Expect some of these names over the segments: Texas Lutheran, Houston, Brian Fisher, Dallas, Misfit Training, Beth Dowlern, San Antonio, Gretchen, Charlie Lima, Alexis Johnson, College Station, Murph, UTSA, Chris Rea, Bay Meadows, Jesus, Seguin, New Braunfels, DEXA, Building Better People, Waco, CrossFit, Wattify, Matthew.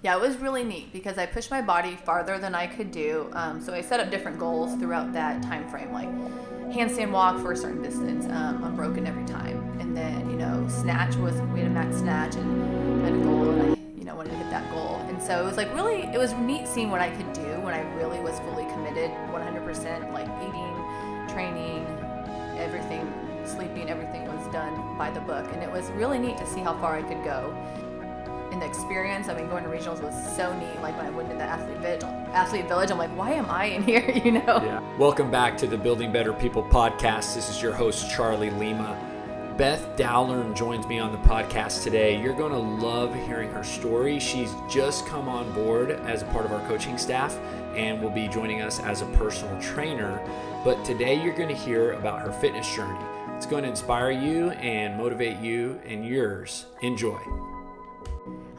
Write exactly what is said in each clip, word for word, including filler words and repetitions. Yeah, it was really neat because I pushed my body farther than I could do. Um, so I set up different goals throughout that time frame, like handstand walk for a certain distance, um, unbroken every time. And then, you know, snatch was, we had a max snatch and had a goal, and I, you know, wanted to hit that goal. And so it was like really, it was neat seeing what I could do when I really was fully committed, one hundred percent, like eating, training, everything, sleeping, everything was done by the book. And it was really neat to see how far I could go. And the experience, I mean, going to regionals was so neat. Like when I went to the athlete village, athlete village, I'm like, why am I in here? You know? Yeah. Welcome back to the Building Better People podcast. This is your host, Charlie Lima. Beth Dowlern joins me on the podcast today. You're going to love hearing her story. She's just come on board as a part of our coaching staff and will be joining us as a personal trainer. But today you're going to hear about her fitness journey. It's going to inspire you and motivate you and yours. Enjoy.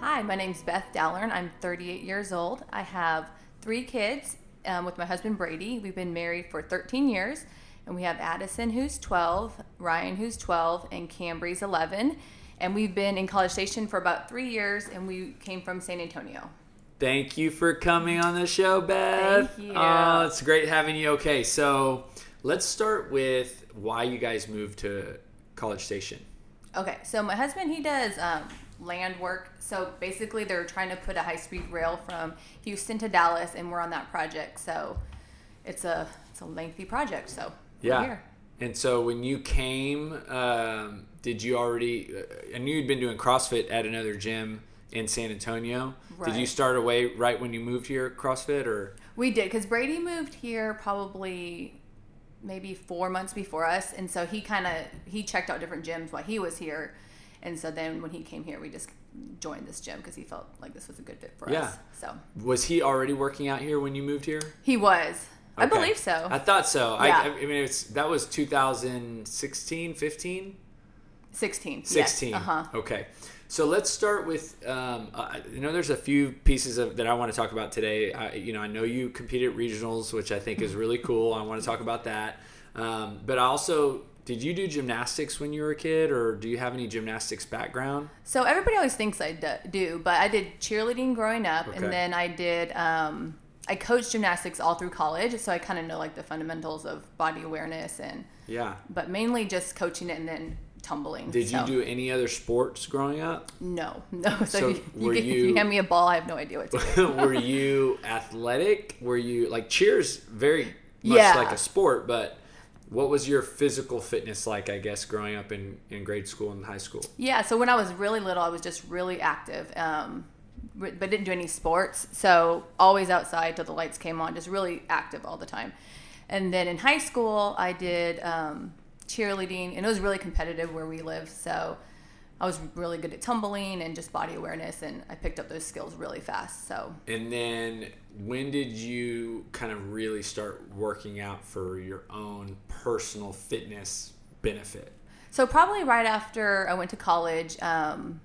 Hi, my name's Beth Dowlern. I'm thirty-eight years old. I have three kids um, with my husband, Brady. We've been married for thirteen years, and we have Addison, who's twelve, Ryan, who's twelve, and Cambry's eleven. And we've been in College Station for about three years, and we came from San Antonio. Thank you for coming on the show, Beth. Thank you. Uh, it's great having you. Okay, so let's start with why you guys moved to College Station. Okay, so my husband, he does... Um, land work. So basically they're trying to put a high-speed rail from Houston to Dallas, and we're on that project. So it's a it's a lengthy project. So yeah. We're here. And so when you came, um, did you already, I knew you'd been doing CrossFit at another gym in San Antonio. Right. Did you start away right when you moved here, CrossFit, or? We did, because Brady moved here probably maybe four months before us. And so he kind of, he checked out different gyms while he was here. And so then when he came here, we just joined this gym because he felt like this was a good fit for yeah. us. So was he already working out here when you moved here? He was. Okay. I believe so. I thought so. Yeah. I, I mean, it's that was two thousand sixteen, fifteen? sixteen. sixteen. Yes. Uh-huh. Okay. So let's start with, um, uh, you know, there's a few pieces of that I want to talk about today. I, you know, I know you competed at regionals, which I think is really cool. I want to talk about that. Um, but I also... Did you do gymnastics when you were a kid, or do you have any gymnastics background? So everybody always thinks I do, but I did cheerleading growing up, okay. and then I did, um, I coached gymnastics all through college, so I kind of know like the fundamentals of body awareness and, yeah. but mainly just coaching it and then tumbling. Did so. You do any other sports growing up? No, no. So, so if, you, were you, if you hand me a ball, I have no idea what to do. Were you athletic? Were you, like cheer's very much yeah. like a sport, but... What was your physical fitness like, I guess, growing up in, in grade school and high school? Yeah, so when I was really little, I was just really active, um, but didn't do any sports. So always outside till the lights came on, just really active all the time. And then in high school, I did um, cheerleading, and it was really competitive where we lived. So I was really good at tumbling and just body awareness, and I picked up those skills really fast. So. And then... When did you kind of really start working out for your own personal fitness benefit? So probably right after I went to college, um,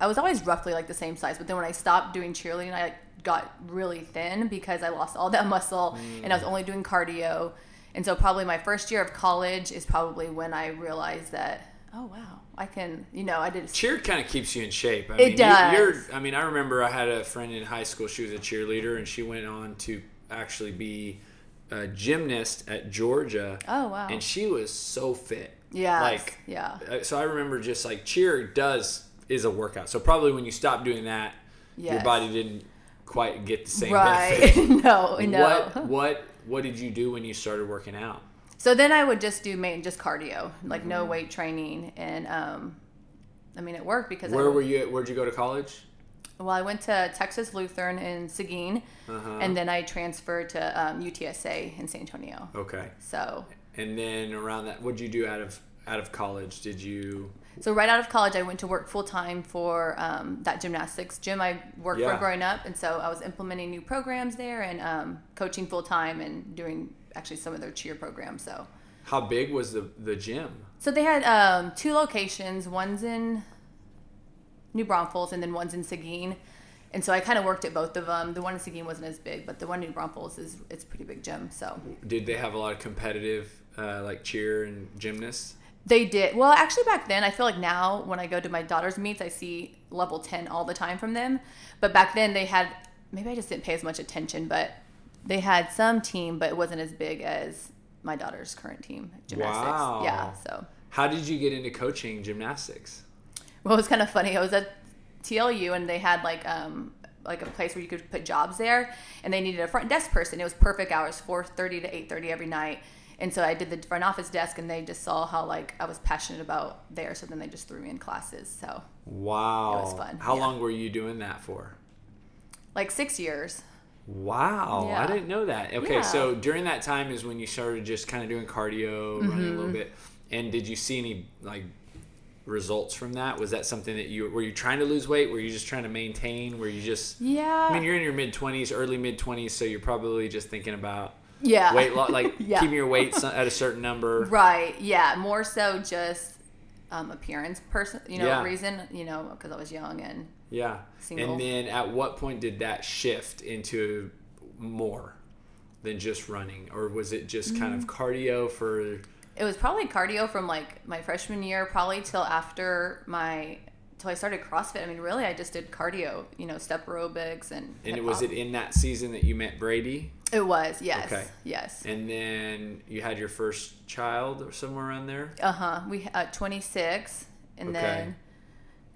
I was always roughly like the same size. But then when I stopped doing cheerleading, I got really thin because I lost all that muscle mm. and I was only doing cardio. And so probably my first year of college is probably when I realized that, oh, wow. I can, you know, I did. A... Cheer kind of keeps you in shape. I mean, it does. You're, you're, I mean, I remember I had a friend in high school. She was a cheerleader, and she went on to actually be a gymnast at Georgia. Oh, wow. And she was so fit. Yeah. Like, yeah. So I remember just like cheer does is a workout. So probably when you stopped doing that, yes. your body didn't quite get the same right. benefit. no, no. What, what, what did you do when you started working out? So then I would just do main, just cardio, like mm-hmm. no weight training. And, um, I mean, it worked because... Where I, were you? Where'd you go to college? Well, I went to Texas Lutheran in Seguin. Uh-huh. And then I transferred to um, U T S A in San Antonio. Okay. So... And then around that, what'd you do out of out of college? Did you... So right out of college, I went to work full-time for um, that gymnastics gym I worked yeah. for growing up. And so I was implementing new programs there and um, coaching full-time and doing... actually some of their cheer programs. So how big was the the gym? So they had um two locations. One's in New Braunfels and then one's in Seguin, and so I kind of worked at both of them. The one in Seguin wasn't as big, but the one in New Braunfels is it's a pretty big gym. So did they have a lot of competitive uh like cheer and gymnasts? They did. Well, actually back then, I feel like now when I go to my daughter's meets, I see level ten all the time from them. But back then they had, maybe I just didn't pay as much attention, but they had some team, but it wasn't as big as my daughter's current team, gymnastics. Wow. Yeah. So how did you get into coaching gymnastics? Well, it was kind of funny. I was at T L U and they had like, um, like a place where you could put jobs there, and they needed a front desk person. It was perfect hours, four thirty to eight thirty every night. And so I did the front office desk, and they just saw how like I was passionate about there. So then they just threw me in classes. So wow, it was fun. How yeah. long were you doing that for? Like six years. Wow, yeah. I didn't know that. Okay, yeah. So during that time is when you started just kind of doing cardio, running mm-hmm. a little bit. And did you see any like results from that? Was that something that you were you trying to lose weight? Were you just trying to maintain? Were you just yeah? I mean, you're in your mid twenties, early mid twenties, so you're probably just thinking about. Yeah. Weight loss, like yeah. keeping your weight at a certain number. Right. Yeah. More so just um, appearance person, you know, yeah. reason, you know, because I was young and yeah. single. And then at what point did that shift into more than just running, or was it just mm-hmm. kind of cardio for? It was probably cardio from like my freshman year, probably till after my. Until I started CrossFit. I mean, really, I just did cardio, you know, step aerobics and And was it in that season that you met Brady? It was, yes. Okay. Yes. And then you had your first child or somewhere around there? Uh-huh. We uh, twenty-six. And okay. then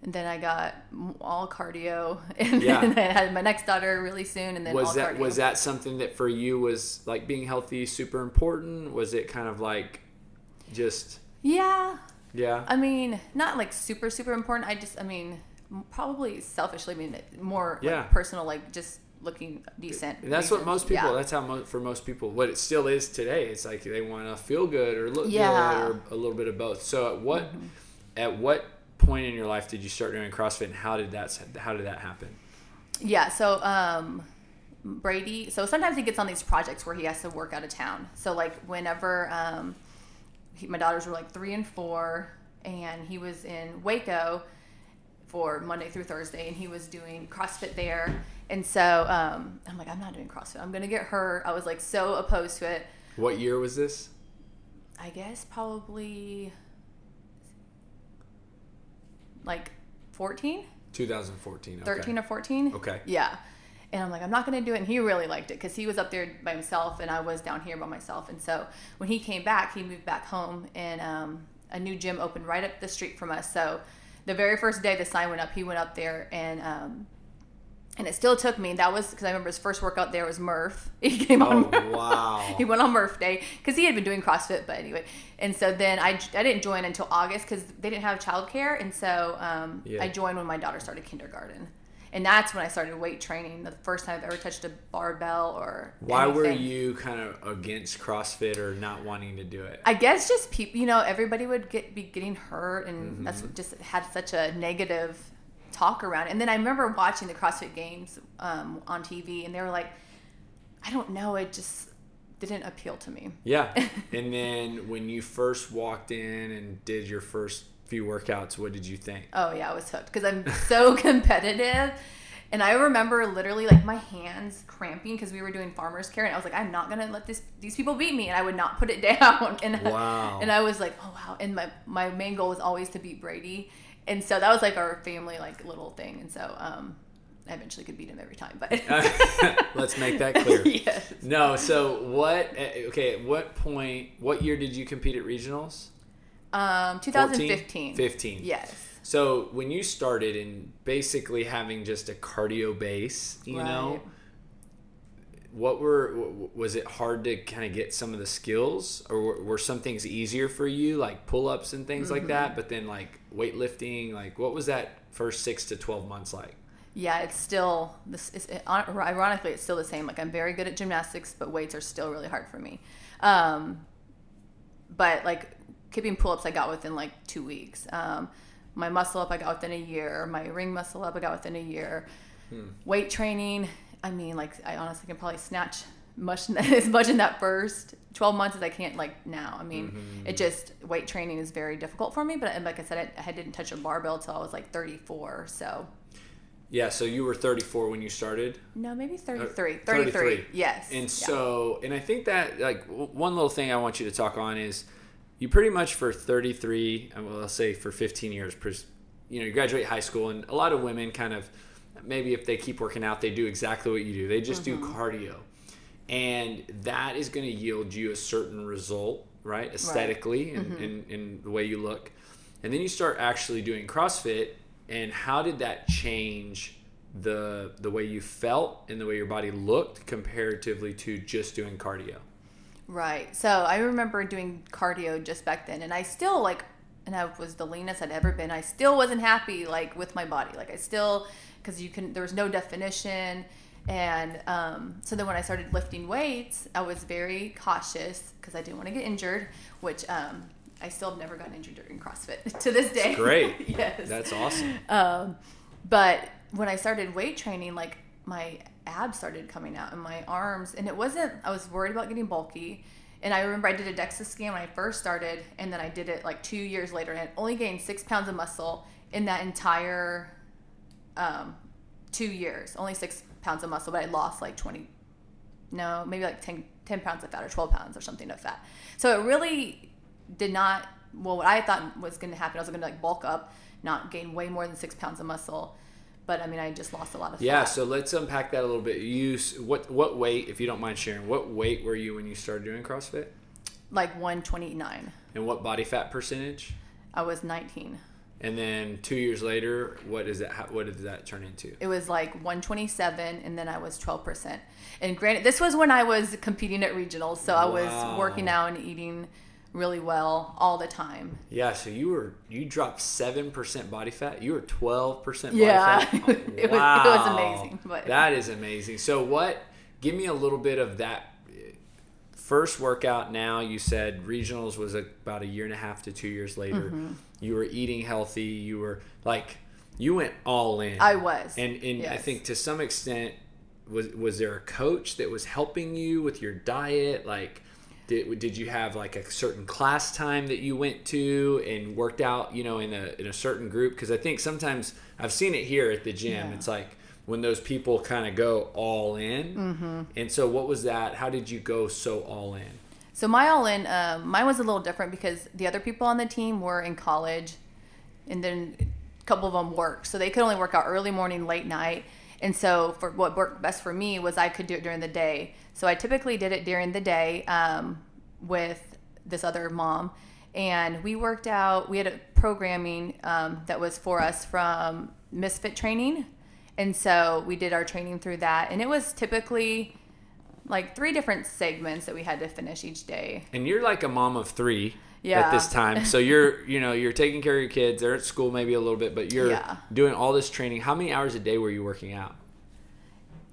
and then I got all cardio. And yeah. then I had my next daughter really soon. And then was all that, cardio. Was that something that for you was, like, being healthy super important? Was it kind of like just... Yeah. Yeah. I mean, not like super, super important. I just, I mean, probably selfishly, I mean, more yeah. like personal, like just looking decent. And that's reasons. What most people, yeah. that's how mo- for most people, what it still is today. It's like they want to feel good or look yeah. good or a little bit of both. So at what, mm-hmm. at what point in your life did you start doing CrossFit, and how did that, how did that happen? Yeah. So, um, Brady, so sometimes he gets on these projects where he has to work out of town. So like whenever, um, my daughters were like three and four, and he was in Waco for Monday through Thursday, and he was doing CrossFit there. And so um, I'm like, I'm not doing CrossFit. I'm going to get her. I was like so opposed to it. What year was this? I guess probably like fourteen. twenty fourteen. Okay. thirteen or fourteen. Okay. Yeah. And I'm like, I'm not going to do it. And he really liked it because he was up there by himself and I was down here by myself. And so when he came back, he moved back home, and um, a new gym opened right up the street from us. So the very first day the sign went up, he went up there, and um, and it still took me. That was because I remember his first workout there was Murph. He came on. Oh, wow. He went on Murph Day because he had been doing CrossFit. But anyway. And so then I, I didn't join until August because they didn't have childcare. And so um, yeah. I joined when my daughter started kindergarten. And that's when I started weight training, the first time I've ever touched a barbell or Why anything. Were you kind of against CrossFit or not wanting to do it? I guess just people, you know, everybody would get be getting hurt, and mm-hmm. that's just had such a negative talk around it. And then I remember watching the CrossFit Games um, on T V, and they were like, I don't know, it just didn't appeal to me. Yeah. And then when you first walked in and did your first few workouts, what did you think? Oh yeah, I was hooked because I'm so competitive, and I remember literally like my hands cramping because we were doing farmer's carry, and I was like, I'm not gonna let this these people beat me, and I would not put it down. And wow. I, and I was like, oh wow. And my my main goal was always to beat Brady, and so that was like our family like little thing, and so um I eventually could beat him every time, but let's make that clear. Yes. No. So what? Okay. At what point? What year did you compete at regionals? Um, twenty fifteen. fifteen. Yes. So when you started in basically having just a cardio base, you right. know, what were, was it hard to kind of get some of the skills, or were some things easier for you, like pull-ups and things mm-hmm. like that, but then like weightlifting, like what was that first six to twelve months like? Yeah, it's still, this is, ironically, it's still the same. Like I'm very good at gymnastics, but weights are still really hard for me. Um, but like kipping pull-ups I got within like two weeks. Um, my muscle up I got within a year. My ring muscle up I got within a year. Hmm. Weight training, I mean, like I honestly can probably snatch much as much in that first twelve months as I can't like now. I mean, mm-hmm. it just weight training is very difficult for me. But like I said, I, I didn't touch a barbell till I was like thirty-four. So. Yeah, so you were thirty-four when you started? No, maybe thirty-three. thirty-three. thirty-three. Yes. And yeah. so, and I think that like one little thing I want you to talk on is. you pretty much for thirty-three, well, I'll say for fifteen years, you know, you graduate high school, and a lot of women kind of, maybe if they keep working out, they do exactly what you do. They just mm-hmm. do cardio. And that is going to yield you a certain result, right? Aesthetically, right. Mm-hmm. And, and, and the way you look. And then you start actually doing CrossFit. And how did that change the the way you felt and the way your body looked comparatively to just doing cardio? Right. So I remember doing cardio just back then. And I still, like, and I was the leanest I'd ever been. I still wasn't happy, like, with my body. Like, I still, because you can, there was no definition. And um, so then when I started lifting weights, I was very cautious because I didn't want to get injured, which um, I still have never gotten injured during CrossFit to this day. That's great. Yes. That's awesome. Um, but when I started weight training, like my abs started coming out and my arms, and it wasn't, I was worried about getting bulky. And I remember I did a DEXA scan when I first started, and then I did it like two years later, and I only gained six pounds of muscle in that entire um, two years, only six pounds of muscle, but I lost like twenty, no, maybe like ten, ten pounds of fat or twelve pounds or something of fat. So it really did not, well, what I thought was going to happen, I was going to like bulk up, not gain way more than six pounds of muscle. But I mean, I just lost a lot of fat. Yeah. So let's unpack that a little bit. You, what, what weight, if you don't mind sharing, what weight were you when you started doing CrossFit? Like one twenty-nine. And what body fat percentage? I was nineteen. And then two years later, what is that? What did that turn into? It was like one twenty-seven, and then I was twelve percent. And granted, this was when I was competing at regionals, so wow. I was working out and eating really well all the time. Yeah, so you were you dropped seven percent body fat. You were twelve percent body yeah. fat. Oh, it wow, was, it was amazing. But that is amazing. So what? Give me a little bit of that. First workout, now you said regionals was about a year and a half to two years later. Mm-hmm. You were eating healthy. You were like, you went all in. I was. And and yes. I think to some extent, was was there a coach that was helping you with your diet? Like, did did you have like a certain class time that you went to and worked out, you know, in a in a certain group? Because I think sometimes I've seen it here at the gym. Yeah. It's like, when those people kind of go all in. Mm-hmm. And so what was that? How did you go so all in? So my all in, uh, mine was a little different because the other people on the team were in college, and then a couple of them worked. So they could only work out early morning, late night. And so for what worked best for me was I could do it during the day. So I typically did it during the day um, with this other mom. And we worked out, we had a programming um, that was for us from Misfit Training. And so we did our training through that. And it was typically like three different segments that we had to finish each day. And you're like a mom of three yeah. at this time. So you're, you know, you're taking care of your kids. They're at school maybe a little bit, but you're yeah. doing all this training. How many hours a day were you working out?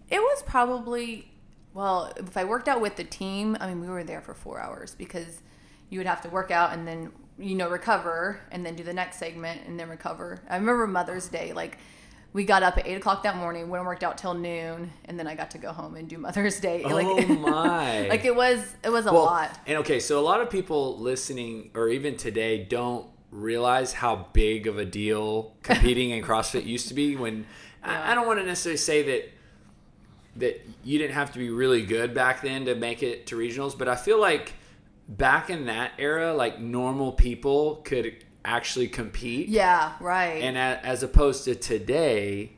It was probably, well, if I worked out with the team, I mean, we were there for four hours because you would have to work out and then, you know, recover and then do the next segment and then recover. I remember Mother's Day, like, we got up at eight o'clock that morning, went and worked out till noon, and then I got to go home and do Mother's Day. Oh, like, my. Like, it was it was a well, lot. And, okay, so a lot of people listening, or even today, don't realize how big of a deal competing in CrossFit used to be. When yeah. I, I don't want to necessarily say that that you didn't have to be really good back then to make it to regionals, but I feel like back in that era, like, normal people could – actually compete. Yeah, right. And as opposed to today,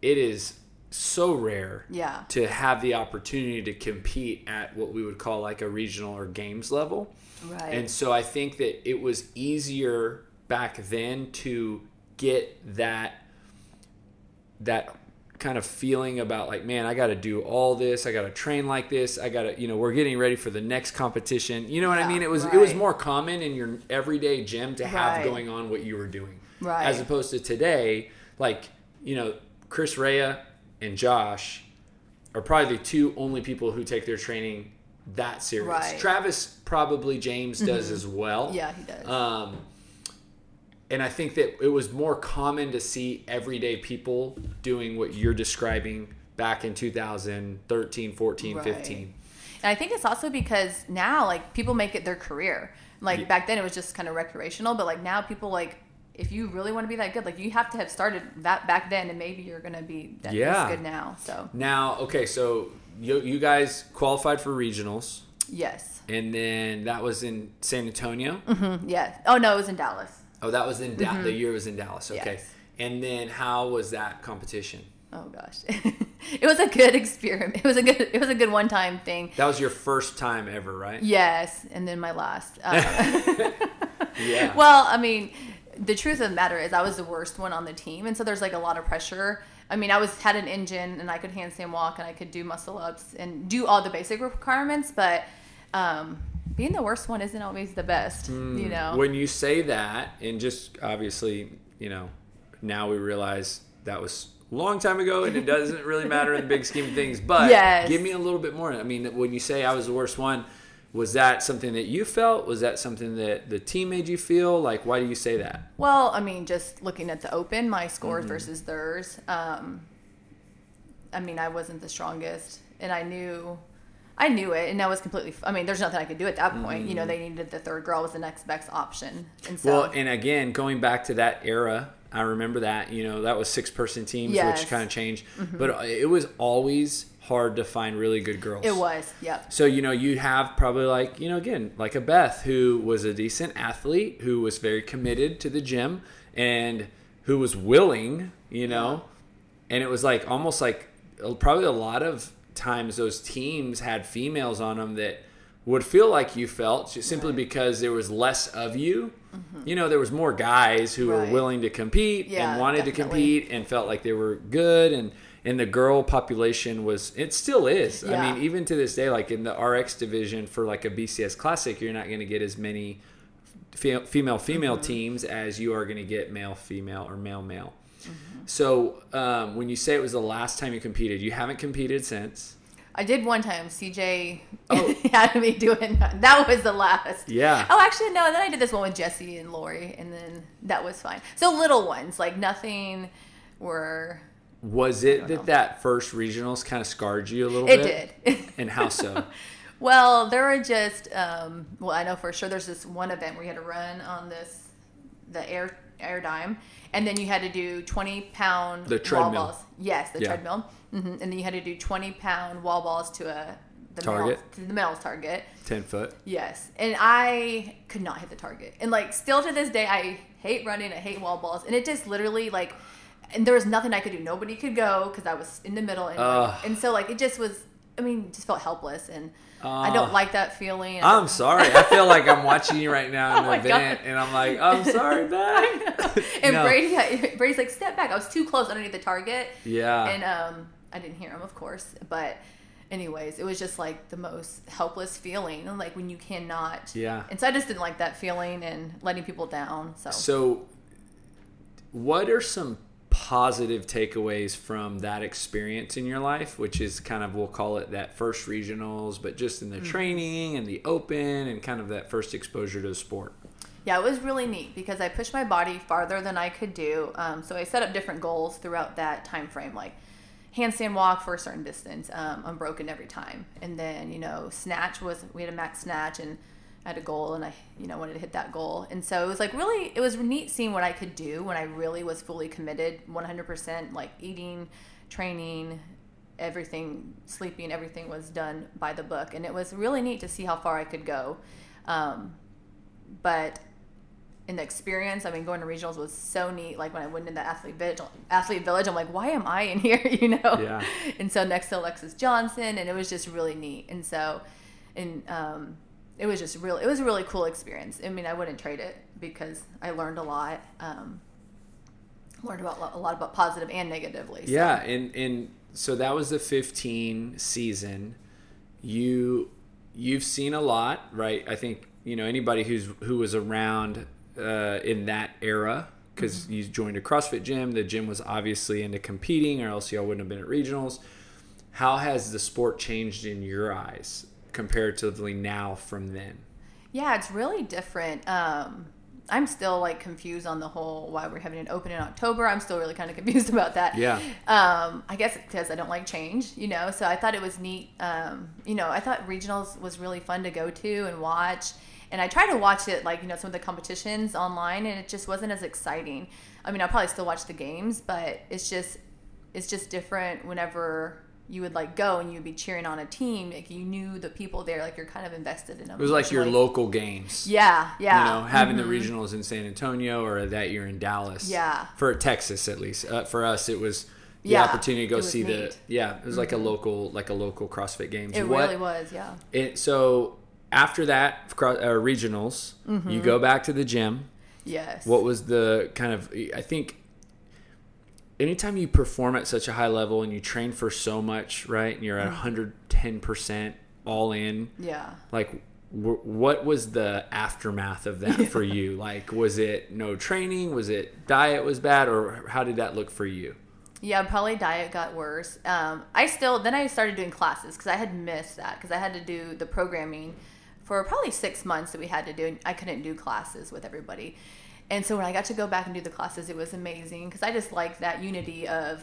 it is so rare yeah. to have the opportunity to compete at what we would call like a regional or games level. Right. And so I think that it was easier back then to get that that kind of feeling about like, man, I got to do all this. I got to train like this. I got to, you know, we're getting ready for the next competition. You know what yeah, I mean? It was right. it was more common in your everyday gym to have right. going on what you were doing. Right. As opposed to today, like, you know, Chris Rea and Josh are probably the two only people who take their training that serious. Right. Travis probably, James does mm-hmm. as well. Yeah, he does. Um, And I think that it was more common to see everyday people doing what you're describing back in two thousand thirteen, fourteen, right. fifteen. And I think it's also because now, like, people make it their career. Like, yeah. back then it was just kind of recreational, but, like, now people, like, if you really want to be that good, like, you have to have started that back then, and maybe you're going to be that yeah. good now. So Now, okay, so you, you guys qualified for regionals. Yes. And then that was in San Antonio? Mm-hmm. Yes. Oh, no, it was in Dallas. Oh, that was in Dallas. Mm-hmm. The year was in Dallas. Okay. Yes. And then how was that competition? Oh, gosh. It was a good experiment. It was a good, it was a good one-time thing. That was your first time ever, right? Yes. And then my last. Uh, yeah. Well, I mean, the truth of the matter is I was the worst one on the team. And so there's like a lot of pressure. I mean, I was had an engine and I could handstand walk and I could do muscle ups and do all the basic requirements. But um, being the worst one isn't always the best, mm, you know. When you say that, and just obviously, you know, now we realize that was a long time ago and it doesn't really matter in the big scheme of things. But yes. Give me a little bit more. I mean, when you say I was the worst one, was that something that you felt? Was that something that the team made you feel? Like, why do you say that? Well, I mean, just looking at the open, my score mm-hmm. versus theirs, um, I mean, I wasn't the strongest. And I knew I knew it. And I was completely – I mean, there's nothing I could do at that point. Mm-hmm. You know, they needed the third girl was the next best option. And so, well, and again, going back to that era, I remember that. You know, that was six-person teams, yes. which kind of changed. Mm-hmm. But it was always – hard to find really good girls. It was, yep. So, you know, you have probably like, you know, again, like a Beth who was a decent athlete, who was very committed to the gym and who was willing, you know, yeah. and it was like almost like probably a lot of times those teams had females on them that would feel like you felt simply right. because there was less of you. Mm-hmm. You know, there was more guys who right. were willing to compete yeah, and wanted definitely. to compete and felt like they were good and And the girl population was, it still is. Yeah. I mean, even to this day, like in the R X division for like a B C S Classic, you're not going to get as many female-female mm-hmm. teams as you are going to get male-female or male-male. Mm-hmm. So um, when you say it was the last time you competed, you haven't competed since. I did one time. C J oh. had me doing that. That was the last. Yeah. Oh, actually, no. Then I did this one with Jesse and Lori, and then that was fine. So little ones, like nothing were... Was it that know. that first regionals kind of scarred you a little it bit? It did. And how so? Well, there were just, um, well, I know for sure there's this one event where you had to run on this, the air air dime, and then you had to do twenty pound the treadmill. Wall balls. Yes, the yeah. treadmill. Mm-hmm. And then you had to do twenty pound wall balls to a the target. Male, to the male's target. ten foot. Yes. And I could not hit the target. And like still to this day, I hate running, I hate wall balls. And it just literally like, and there was nothing I could do. Nobody could go because I was in the middle. And, uh, and so, like, it just was, I mean, just felt helpless. And uh, I don't like that feeling. I'm sorry. I feel like I'm watching you right now in oh an event. God. And I'm like, I'm sorry, Beth. And no. Brady, Brady's like, step back. I was too close underneath the target. Yeah. And um, I didn't hear him, of course. But anyways, it was just, like, the most helpless feeling. And, like, when you cannot. Yeah. And so I just didn't like that feeling and letting people down. So, so what are some positive takeaways from that experience in your life, which is kind of, we'll call it that first regionals, but just in the mm-hmm. training and the open and kind of that first exposure to the sport? Yeah, it was really neat because I pushed my body farther than I could do. Um, so I set up different goals throughout that time frame, like handstand walk for a certain distance, um, unbroken every time. And then, you know, snatch was, we had a max snatch and I had a goal and I, you know, wanted to hit that goal. And so it was like really, it was neat seeing what I could do when I really was fully committed, one hundred percent, like eating, training, everything, sleeping, everything was done by the book. And it was really neat to see how far I could go. Um, but in the experience, I mean, going to regionals was so neat. Like when I went into the athlete village, athlete village, I'm like, why am I in here? You know? Yeah. And so next to Alexis Johnson, and it was just really neat. And so, and, um, It was just real. It was a really cool experience. I mean, I wouldn't trade it because I learned a lot. Um, learned about a lot about positive and negatively. So. Yeah, and and so that was the fifteen season. You you've seen a lot, right? I think you know anybody who's who was around uh, in that era because mm-hmm. you joined a CrossFit gym. The gym was obviously into competing, or else y'all wouldn't have been at regionals. How has the sport changed in your eyes comparatively now from then? Yeah, it's really different. Um, I'm still like confused on the whole why we're having an open in October. I'm still really kind of confused about that. Yeah. Um, I guess because I don't like change, you know, so I thought it was neat. Um, you know, I thought regionals was really fun to go to and watch. And I tried to watch it like, you know, some of the competitions online and it just wasn't as exciting. I mean, I'll probably still watch the games, but it's just, it's just different whenever you would like go and you'd be cheering on a team. Like you knew the people there, like you're kind of invested in them. It was like your local games. Yeah, yeah. You know, having mm-hmm. the regionals in San Antonio or that year in Dallas. Yeah. For Texas, at least uh, for us, it was the yeah, opportunity to go see neat. the. Yeah, it was mm-hmm. like a local, like a local CrossFit Games. It what, really was, yeah. It, so after that uh, regionals, mm-hmm. you go back to the gym. Yes. What was the kind of? I think. Anytime you perform at such a high level and you train for so much, right? And you're at one hundred ten percent all in. Yeah. Like, w- what was the aftermath of that yeah. for you? Like, was it no training? Was it diet was bad? Or how did that look for you? Yeah, probably diet got worse. Um, I still, then I started doing classes because I had missed that because I had to do the programming for probably six months that we had to do. And I couldn't do classes with everybody. And so when I got to go back and do the classes, it was amazing because I just liked that unity of,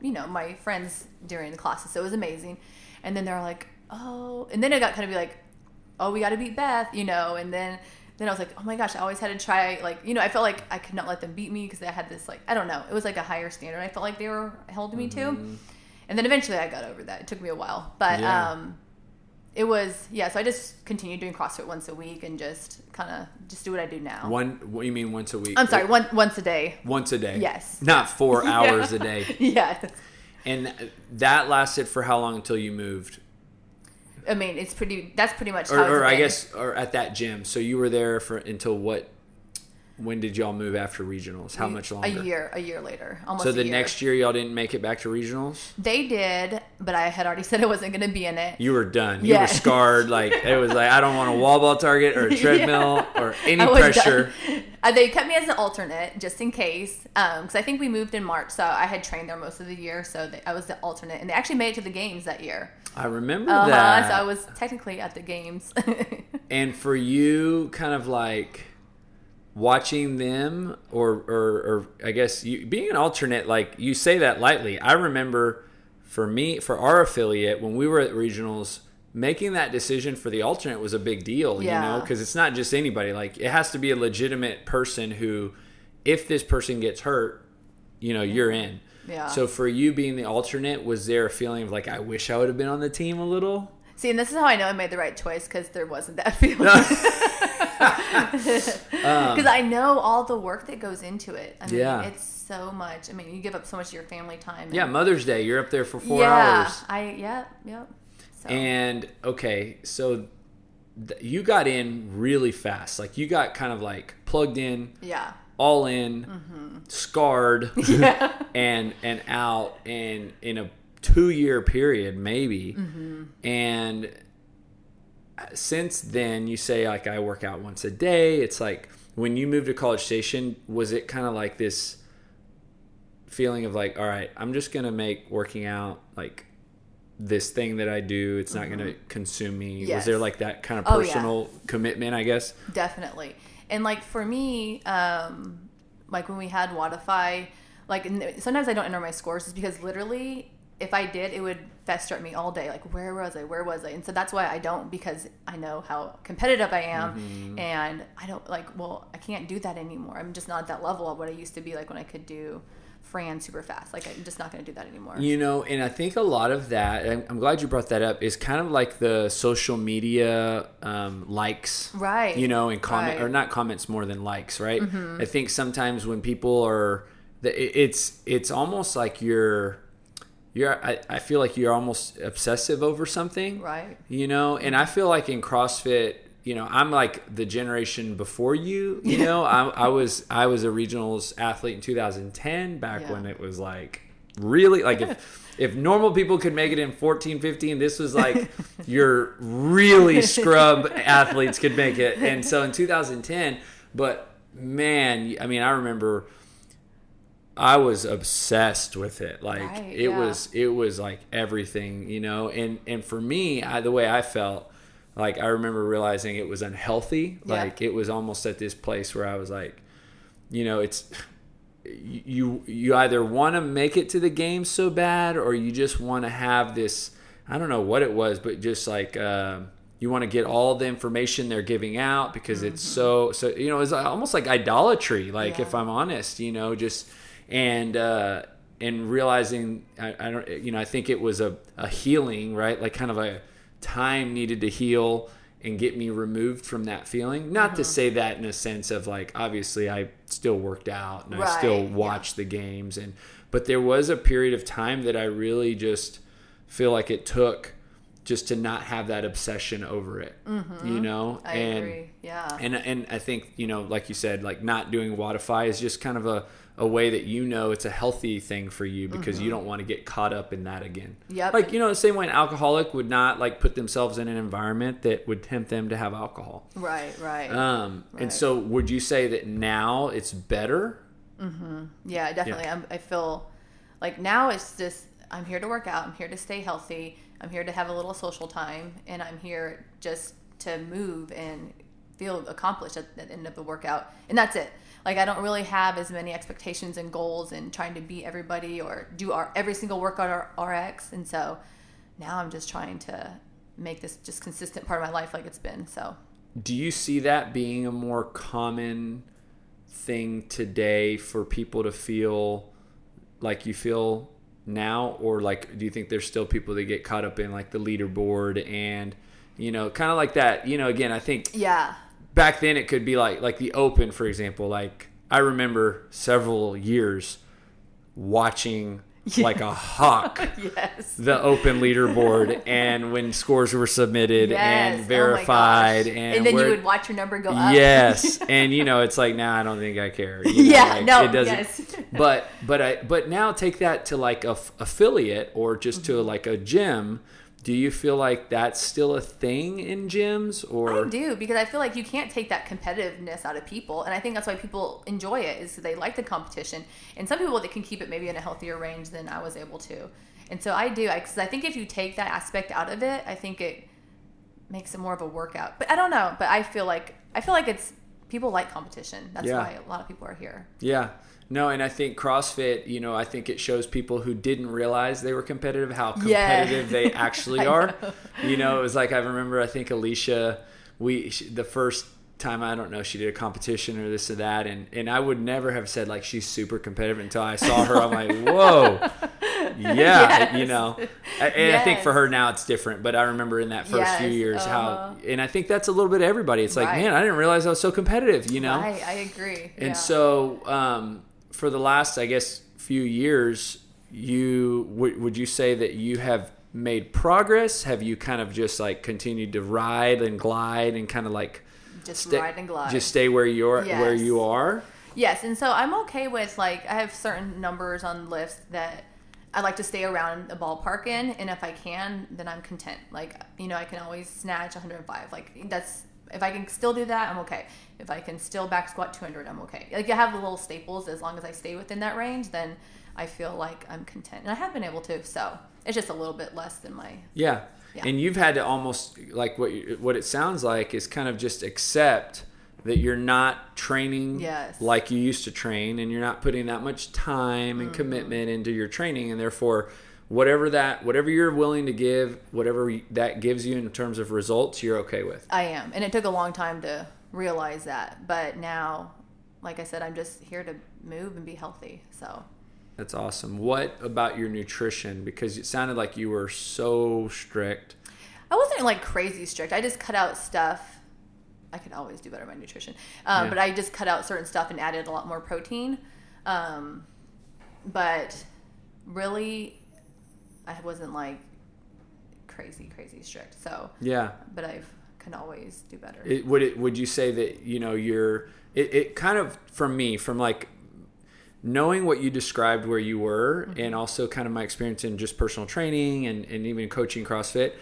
you know, my friends during the classes. So it was amazing. And then they're like, oh, and then I got kind of be like, oh, we got to beat Beth, you know. And then, then I was like, oh my gosh, I always had to try, like, you know, I felt like I could not let them beat me because I had this, like, I don't know. It was like a higher standard I felt like they were holding me mm-hmm. to. And then eventually I got over that. It took me a while. But yeah. um, it was, yeah, so I just continued doing CrossFit once a week and just kind of just do what I do now. One, what do you mean once a week? I'm sorry, one, once a day. Once a day. Yes. Not four hours yeah. a day. Yes. And that lasted for how long until you moved? I mean, it's pretty, that's pretty much or, how it's Or been. I guess, or at that gym. So you were there for until what, when did y'all move after regionals? How much longer? A year, a year later. Almost a year. So the next year y'all didn't make it back to regionals? They did, but I had already said I wasn't going to be in it. You were done. Yeah. You were scarred. Like, it was like, I don't want a wall ball target or a treadmill yeah. or any pressure. Uh, they kept me as an alternate just in case. Um, 'cause I think we moved in March, so I had trained there most of the year. So they, I was the alternate. And they actually made it to the games that year. I remember uh-huh. that. So I was technically at the games. And for you, kind of like... watching them or, or, or I guess you being an alternate, like you say that lightly. I remember for me, for our affiliate, when we were at regionals, making that decision for the alternate was a big deal, yeah. you know, because it's not just anybody. Like it has to be a legitimate person who, if this person gets hurt, you know, you're in. Yeah. So for you being the alternate, was there a feeling of like, I wish I would have been on the team a little? See, and this is how I know I made the right choice because there wasn't that feeling. Because um, I know all the work that goes into it. I mean, yeah. it's so much. I mean, you give up so much of your family time. And, yeah, Mother's Day, you're up there for four yeah, hours. I, yeah, yeah. So. And, okay, so th- you got in really fast. Like, you got kind of, like, plugged in. Yeah. All in. Mm-hmm. Scarred. Yeah. and, and out and in a... two-year period maybe mm-hmm. and since then you say like I work out once a day. It's like when you moved to College Station, was it kind of like this feeling of like, all right, I'm just gonna make working out like this thing that I do, it's not mm-hmm. gonna consume me? Yes. Was there like that kind of personal oh, yeah. commitment, I guess? Definitely. And like for me, um like when we had Wattify, like sometimes I don't enter my scores just because literally if I did, it would fester at me all day. Like, where was I? Where was I? And so that's why I don't, because I know how competitive I am. Mm-hmm. And I don't like, well, I can't do that anymore. I'm just not at that level of what I used to be like when I could do Fran super fast. Like, I'm just not going to do that anymore. You know, and I think a lot of that, and I'm glad you brought that up, is kind of like the social media um, likes. Right. You know, and comment, right. or not comments more than likes, right? Mm-hmm. I think sometimes when people are, it's it's almost like you're, You're, I, I feel like you're almost obsessive over something. Right. You know, and I feel like in CrossFit, you know, I'm like the generation before you, you yeah. know, I, I was I was a regionals athlete in two thousand ten back yeah. when it was like really like if, if normal people could make it in fourteen, fifteen, this was like your really scrub athletes could make it. And so in two thousand ten, but man, I mean, I remember I was obsessed with it. Like right, it yeah. was, it was like everything, you know? And, and for me, I, the way I felt, like I remember realizing it was unhealthy. Yeah. Like it was almost at this place where I was like, you know, it's, you, you either want to make it to the game so bad, or you just want to have this, I don't know what it was, but just like, um, uh, you want to get all the information they're giving out because mm-hmm. it's so, so, you know, it's almost like idolatry. Like yeah. if I'm honest, you know, just, and uh and realizing I, I don't, you know, I think it was a, a healing, right? Like kind of a time needed to heal and get me removed from that feeling. Not mm-hmm. to say that in a sense of like, obviously I still worked out and right. I still watched yeah. the games, and but there was a period of time that I really just feel like it took just to not have that obsession over it, mm-hmm. you know? I and, agree, yeah. And, and I think, you know, like you said, like not doing Wattify is just kind of a, a way that, you know, it's a healthy thing for you because mm-hmm. you don't want to get caught up in that again. Yep. Like, you know, the same way an alcoholic would not like put themselves in an environment that would tempt them to have alcohol. Right, right. Um, right. And so would you say that now it's better? Mm-hmm. Yeah, definitely. Yeah. I'm, I feel like now it's just, I'm here to work out. I'm here to stay healthy. I'm here to have a little social time, and I'm here just to move and feel accomplished at the end of the workout. And that's it. Like, I don't really have as many expectations and goals and trying to beat everybody or do our, every single workout or R X. And so now I'm just trying to make this just consistent part of my life like it's been. So do you see that being a more common thing today for people to feel like you feel now, or like do you think there's still people that get caught up in like the leaderboard and, you know, kind of like that, you know, again, I think yeah back then it could be like like the Open, for example. Like I remember several years watching yes. like a hawk yes. the Open leaderboard and when scores were submitted yes. and verified, oh and, and then you would watch your number go up yes and you know it's like nah, I don't think I care, you know, yeah like, no it doesn't yes. but but I but now take that to like a f- affiliate or just mm-hmm. to like a gym. Do you feel like that's still a thing in gyms? Or I do, because I feel like you can't take that competitiveness out of people. And I think that's why people enjoy it, is they like the competition. And some people, they can keep it maybe in a healthier range than I was able to. And so I do, because I, I think if you take that aspect out of it, I think it makes it more of a workout. But I don't know. But I feel like I feel like it's people like competition. That's yeah. why a lot of people are here. Yeah. No, and I think CrossFit, you know, I think it shows people who didn't realize they were competitive how competitive yeah. they actually are. Know. You know, it was like I remember I think Alicia, we she, the first time I don't know she did a competition or this or that, and and I would never have said like she's super competitive until I saw her. I'm like, whoa, yeah, yes. you know. And yes. I think for her now it's different, but I remember in that first yes. few years uh-huh. how, and I think that's a little bit of everybody. It's right. like, man, I didn't realize I was so competitive, you know. Right. I agree. And yeah. so. um For the last, I guess, few years, you w- would you say that you have made progress? Have you kind of just like continued to ride and glide and kind of like just sta- ride and glide, just stay where you're yes. where you are? Yes, and so I'm okay with like I have certain numbers on lifts that I like to stay around the ballpark in, and if I can, then I'm content. Like you know, I can always snatch one hundred five. Like that's. If I can still do that, I'm okay. If I can still back squat two hundred, I'm okay. Like I have the little staples. As long as I stay within that range, then I feel like I'm content. And I have been able to. So it's just a little bit less than my... Yeah. yeah. And you've had to almost, like what you, what it sounds like is kind of just accept that you're not training yes. like you used to train, and you're not putting that much time and mm-hmm. commitment into your training. And therefore, whatever that, whatever you're willing to give, whatever that gives you in terms of results, you're okay with. I am. And it took a long time to realize that. But now, like I said, I'm just here to move and be healthy. So that's awesome. What about your nutrition? Because it sounded like you were so strict. I wasn't like crazy strict. I just cut out stuff. I could always do better with my nutrition. Um, yeah. But I just cut out certain stuff and added a lot more protein. Um, but really... I wasn't like crazy, crazy strict. So yeah, but I can always do better. It, would it? Would you say that you know you're? It, it kind of from me from like knowing what you described where you were, mm-hmm. and also kind of my experience in just personal training and and even coaching CrossFit.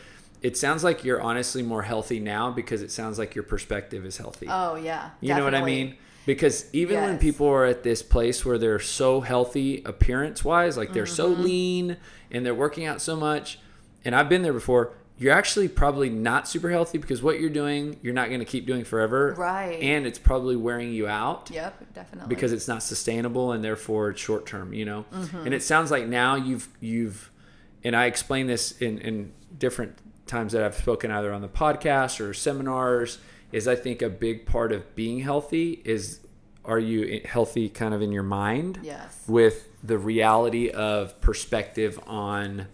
It sounds like you're honestly more healthy now because it sounds like your perspective is healthy. Oh yeah, you definitely. Know what I mean? Because even yes. when people are at this place where they're so healthy appearance-wise, like they're mm-hmm. so lean and they're working out so much, and I've been there before, you're actually probably not super healthy because what you're doing, you're not going to keep doing forever. Right. And it's probably wearing you out. Yep, definitely. Because it's not sustainable and therefore it's short-term, you know? Mm-hmm. And it sounds like now you've, you've, and I explain this in, in different times that I've spoken either on the podcast or seminars, is I think a big part of being healthy is, are you healthy kind of in your mind? Yes. With the reality of perspective on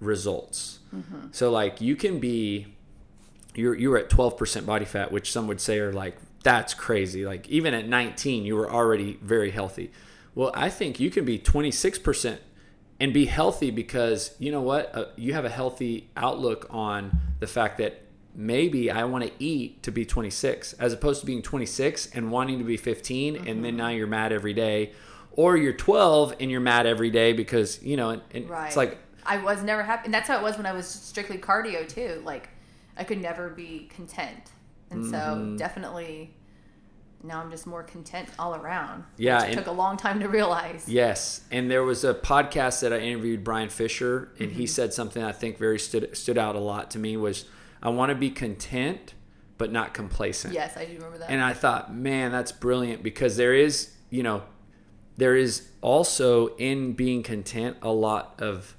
results. Mm-hmm. So like you can be, you're, you were at twelve percent body fat, which some would say are like, that's crazy. Like even at nineteen, you were already very healthy. Well, I think you can be twenty-six percent and be healthy because you know what? Uh, you have a healthy outlook on the fact that maybe I want to eat to be twenty-six as opposed to being twenty-six and wanting to be fifteen. Mm-hmm. And then now you're mad every day, or you're twelve and you're mad every day because, you know, and, and right. It's like, I was never happy. And that's how it was when I was strictly cardio too. Like I could never be content. And mm-hmm. so definitely now I'm just more content all around. Yeah. Which it took a long time to realize. Yes. And there was a podcast that I interviewed Brian Fisher, and mm-hmm. he said something I think very stood, stood out a lot to me was, I want to be content, but not complacent. Yes, I do remember that. And I thought, man, that's brilliant, because there is, you know, there is also in being content a lot of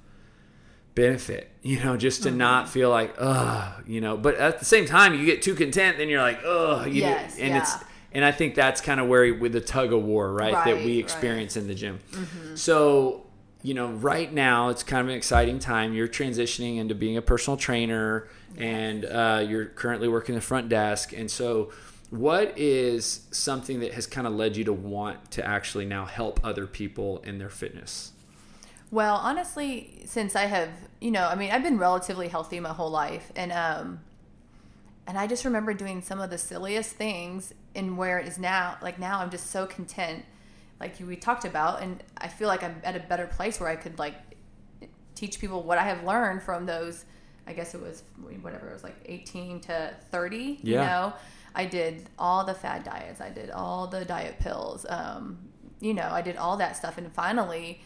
benefit, you know, just to mm-hmm. not feel like, oh, you know, but at the same time, you get too content, then you're like, oh, you yes, do, and yeah. it's, and I think that's kind of where with the tug of war, right, right that we experience right. in the gym. Mm-hmm. So, you know, right now it's kind of an exciting time. You're transitioning into being a personal trainer, yes. and uh, you're currently working the front desk. And so, what is something that has kind of led you to want to actually now help other people in their fitness? Well, honestly, since I have, you know, I mean, I've been relatively healthy my whole life. And, um, and I just remember doing some of the silliest things in where it is now. Like now I'm just so content, like we talked about. And I feel like I'm at a better place where I could like teach people what I have learned from those, I guess it was whatever, it was like eighteen to thirty, yeah. you know, I did all the fad diets. I did all the diet pills. Um, you know, I did all that stuff. And finally,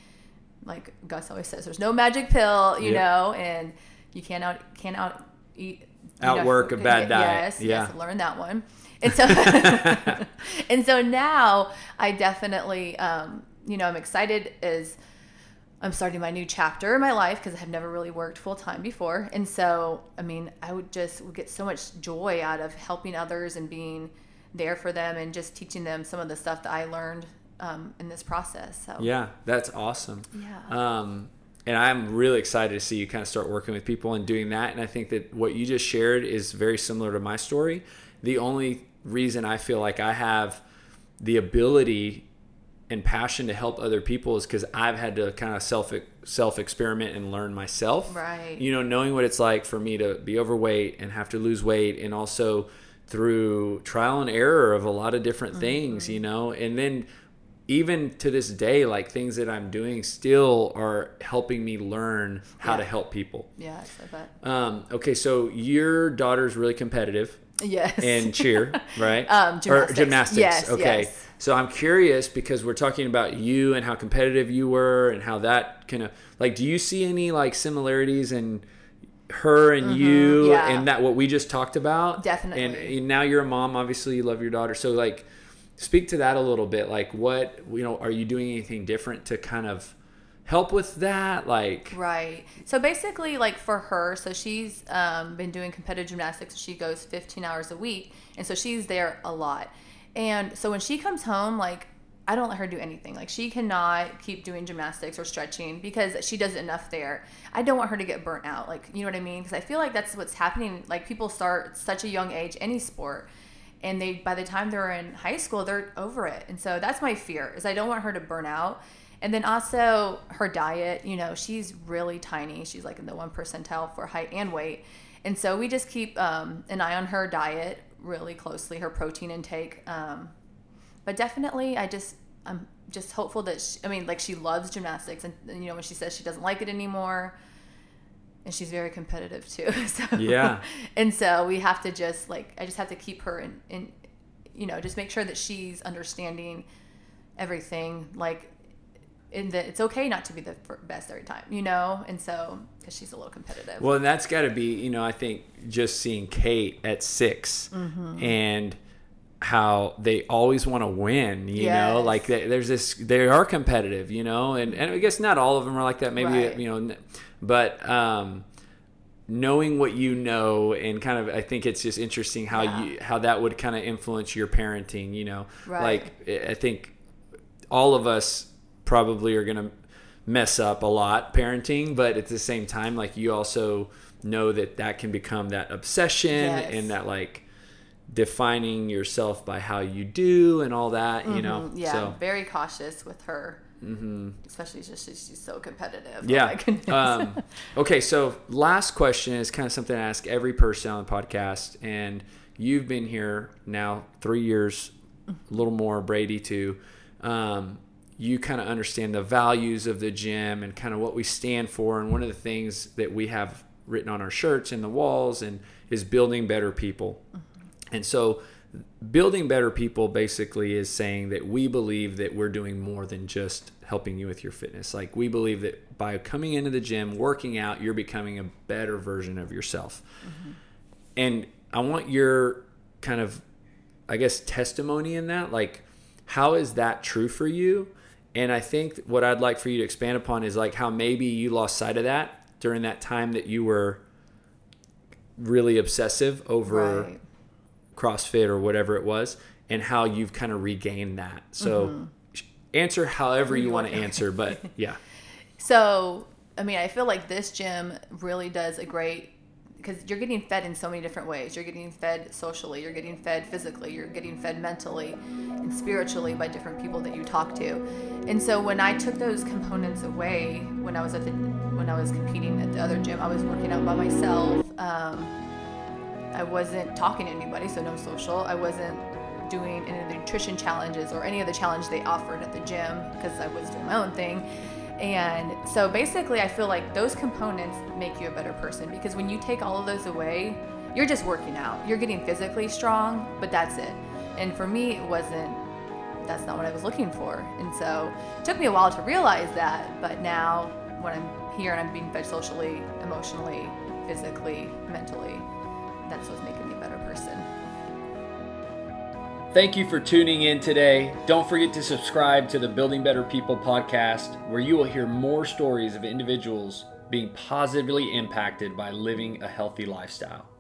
like Gus always says, there's no magic pill, you yep. know, and you can't out, can't out eat. Outwork know, a bad get, diet. Yes, yeah. yes, learn that one. And so, and so now I definitely, um, you know, I'm excited as I'm starting my new chapter in my life because I have never really worked full time before. And so, I mean, I would just would get so much joy out of helping others and being there for them and just teaching them some of the stuff that I learned Um, in this process. So yeah, that's awesome. Yeah. Um, and I'm really excited to see you kind of start working with people and doing that. And I think that what you just shared is very similar to my story. The only reason I feel like I have the ability and passion to help other people is because I've had to kind of self self experiment and learn myself. Right. You know, knowing what it's like for me to be overweight and have to lose weight, and also through trial and error of a lot of different mm-hmm. things, you know, and then even to this day, like things that I'm doing still are helping me learn how yeah. to help people. Yeah, I said that. Um, okay, so your daughter's really competitive. Yes. And cheer, right? um, gymnastics. Or gymnastics. Yes, okay. Yes. So I'm curious because we're talking about you and how competitive you were and how that kind of, like, do you see any like similarities in her and mm-hmm, you yeah. and that what we just talked about? Definitely. And, and now you're a mom, obviously you love your daughter. So like, speak to that a little bit. Like what, you know, are you doing anything different to kind of help with that? Like, right. So basically like for her, so she's um, been doing competitive gymnastics. She goes fifteen hours a week. And so she's there a lot. And so when she comes home, like I don't let her do anything. Like she cannot keep doing gymnastics or stretching because she does enough there. I don't want her to get burnt out. Like, you know what I mean? Because I feel like that's what's happening. Like people start at such a young age, any sport. And they, by the time they're in high school, they're over it. And so that's my fear is I don't want her to burn out. And then also her diet, you know, she's really tiny. She's like in the one percentile for height and weight. And so we just keep um, an eye on her diet really closely, her protein intake. Um, but definitely I just, I'm just hopeful that, she, I mean, like she loves gymnastics. And, you know, when she says she doesn't like it anymore, and she's very competitive too. So, yeah. And so we have to just like, I just have to keep her in, in, you know, just make sure that she's understanding everything. Like in that it's okay not to be the best every time, you know? And so, cause she's a little competitive. Well, and that's gotta be, you know, I think just seeing Kate at six mm-hmm. and how they always want to win, you yes. know, like they, there's this, they are competitive, you know, and, and I guess not all of them are like that. Maybe, right. you know, But um, knowing what you know and kind of, I think it's just interesting how yeah. you how that would kind of influence your parenting, you know, right. like I think all of us probably are going to mess up a lot parenting, but at the same time, like, you also know that that can become that obsession yes. and that, like, defining yourself by how you do and all that, mm-hmm. you know? Yeah, so. Very cautious with her. Mm-hmm. Especially just she's so competitive. Yeah. Oh um, okay. So last question is kind of something I ask every person on the podcast, and you've been here now three years, a little more, Brady too. Um, you kind of understand the values of the gym and kind of what we stand for. And one of the things that we have written on our shirts and the walls and is building better people. Mm-hmm. And so building better people basically is saying that we believe that we're doing more than just helping you with your fitness. Like, we believe that by coming into the gym, working out, you're becoming a better version of yourself. Mm-hmm. And I want your kind of, I guess, testimony in that. Like, how is that true for you? And I think what I'd like for you to expand upon is, like, how maybe you lost sight of that during that time that you were really obsessive over right. CrossFit or whatever it was, and how you've kind of regained that. So mm-hmm. answer however you want to answer, but yeah. So, I mean, I feel like this gym really does a great, because you're getting fed in so many different ways. You're getting fed socially, you're getting fed physically, you're getting fed mentally and spiritually by different people that you talk to. And so when I took those components away, when I was at the, when I was competing at the other gym, I was working out by myself. Um, I wasn't talking to anybody, so no social. I wasn't doing any of the nutrition challenges or any of the challenge they offered at the gym because I was doing my own thing. And so basically I feel like those components make you a better person, because when you take all of those away, you're just working out. You're getting physically strong, but that's it. And for me, it wasn't, that's not what I was looking for. And so it took me a while to realize that, but now when I'm here and I'm being fed socially, emotionally, physically, mentally, that's what's making me a better person. Thank you for tuning in today. Don't forget to subscribe to the Building Better People podcast, where you will hear more stories of individuals being positively impacted by living a healthy lifestyle.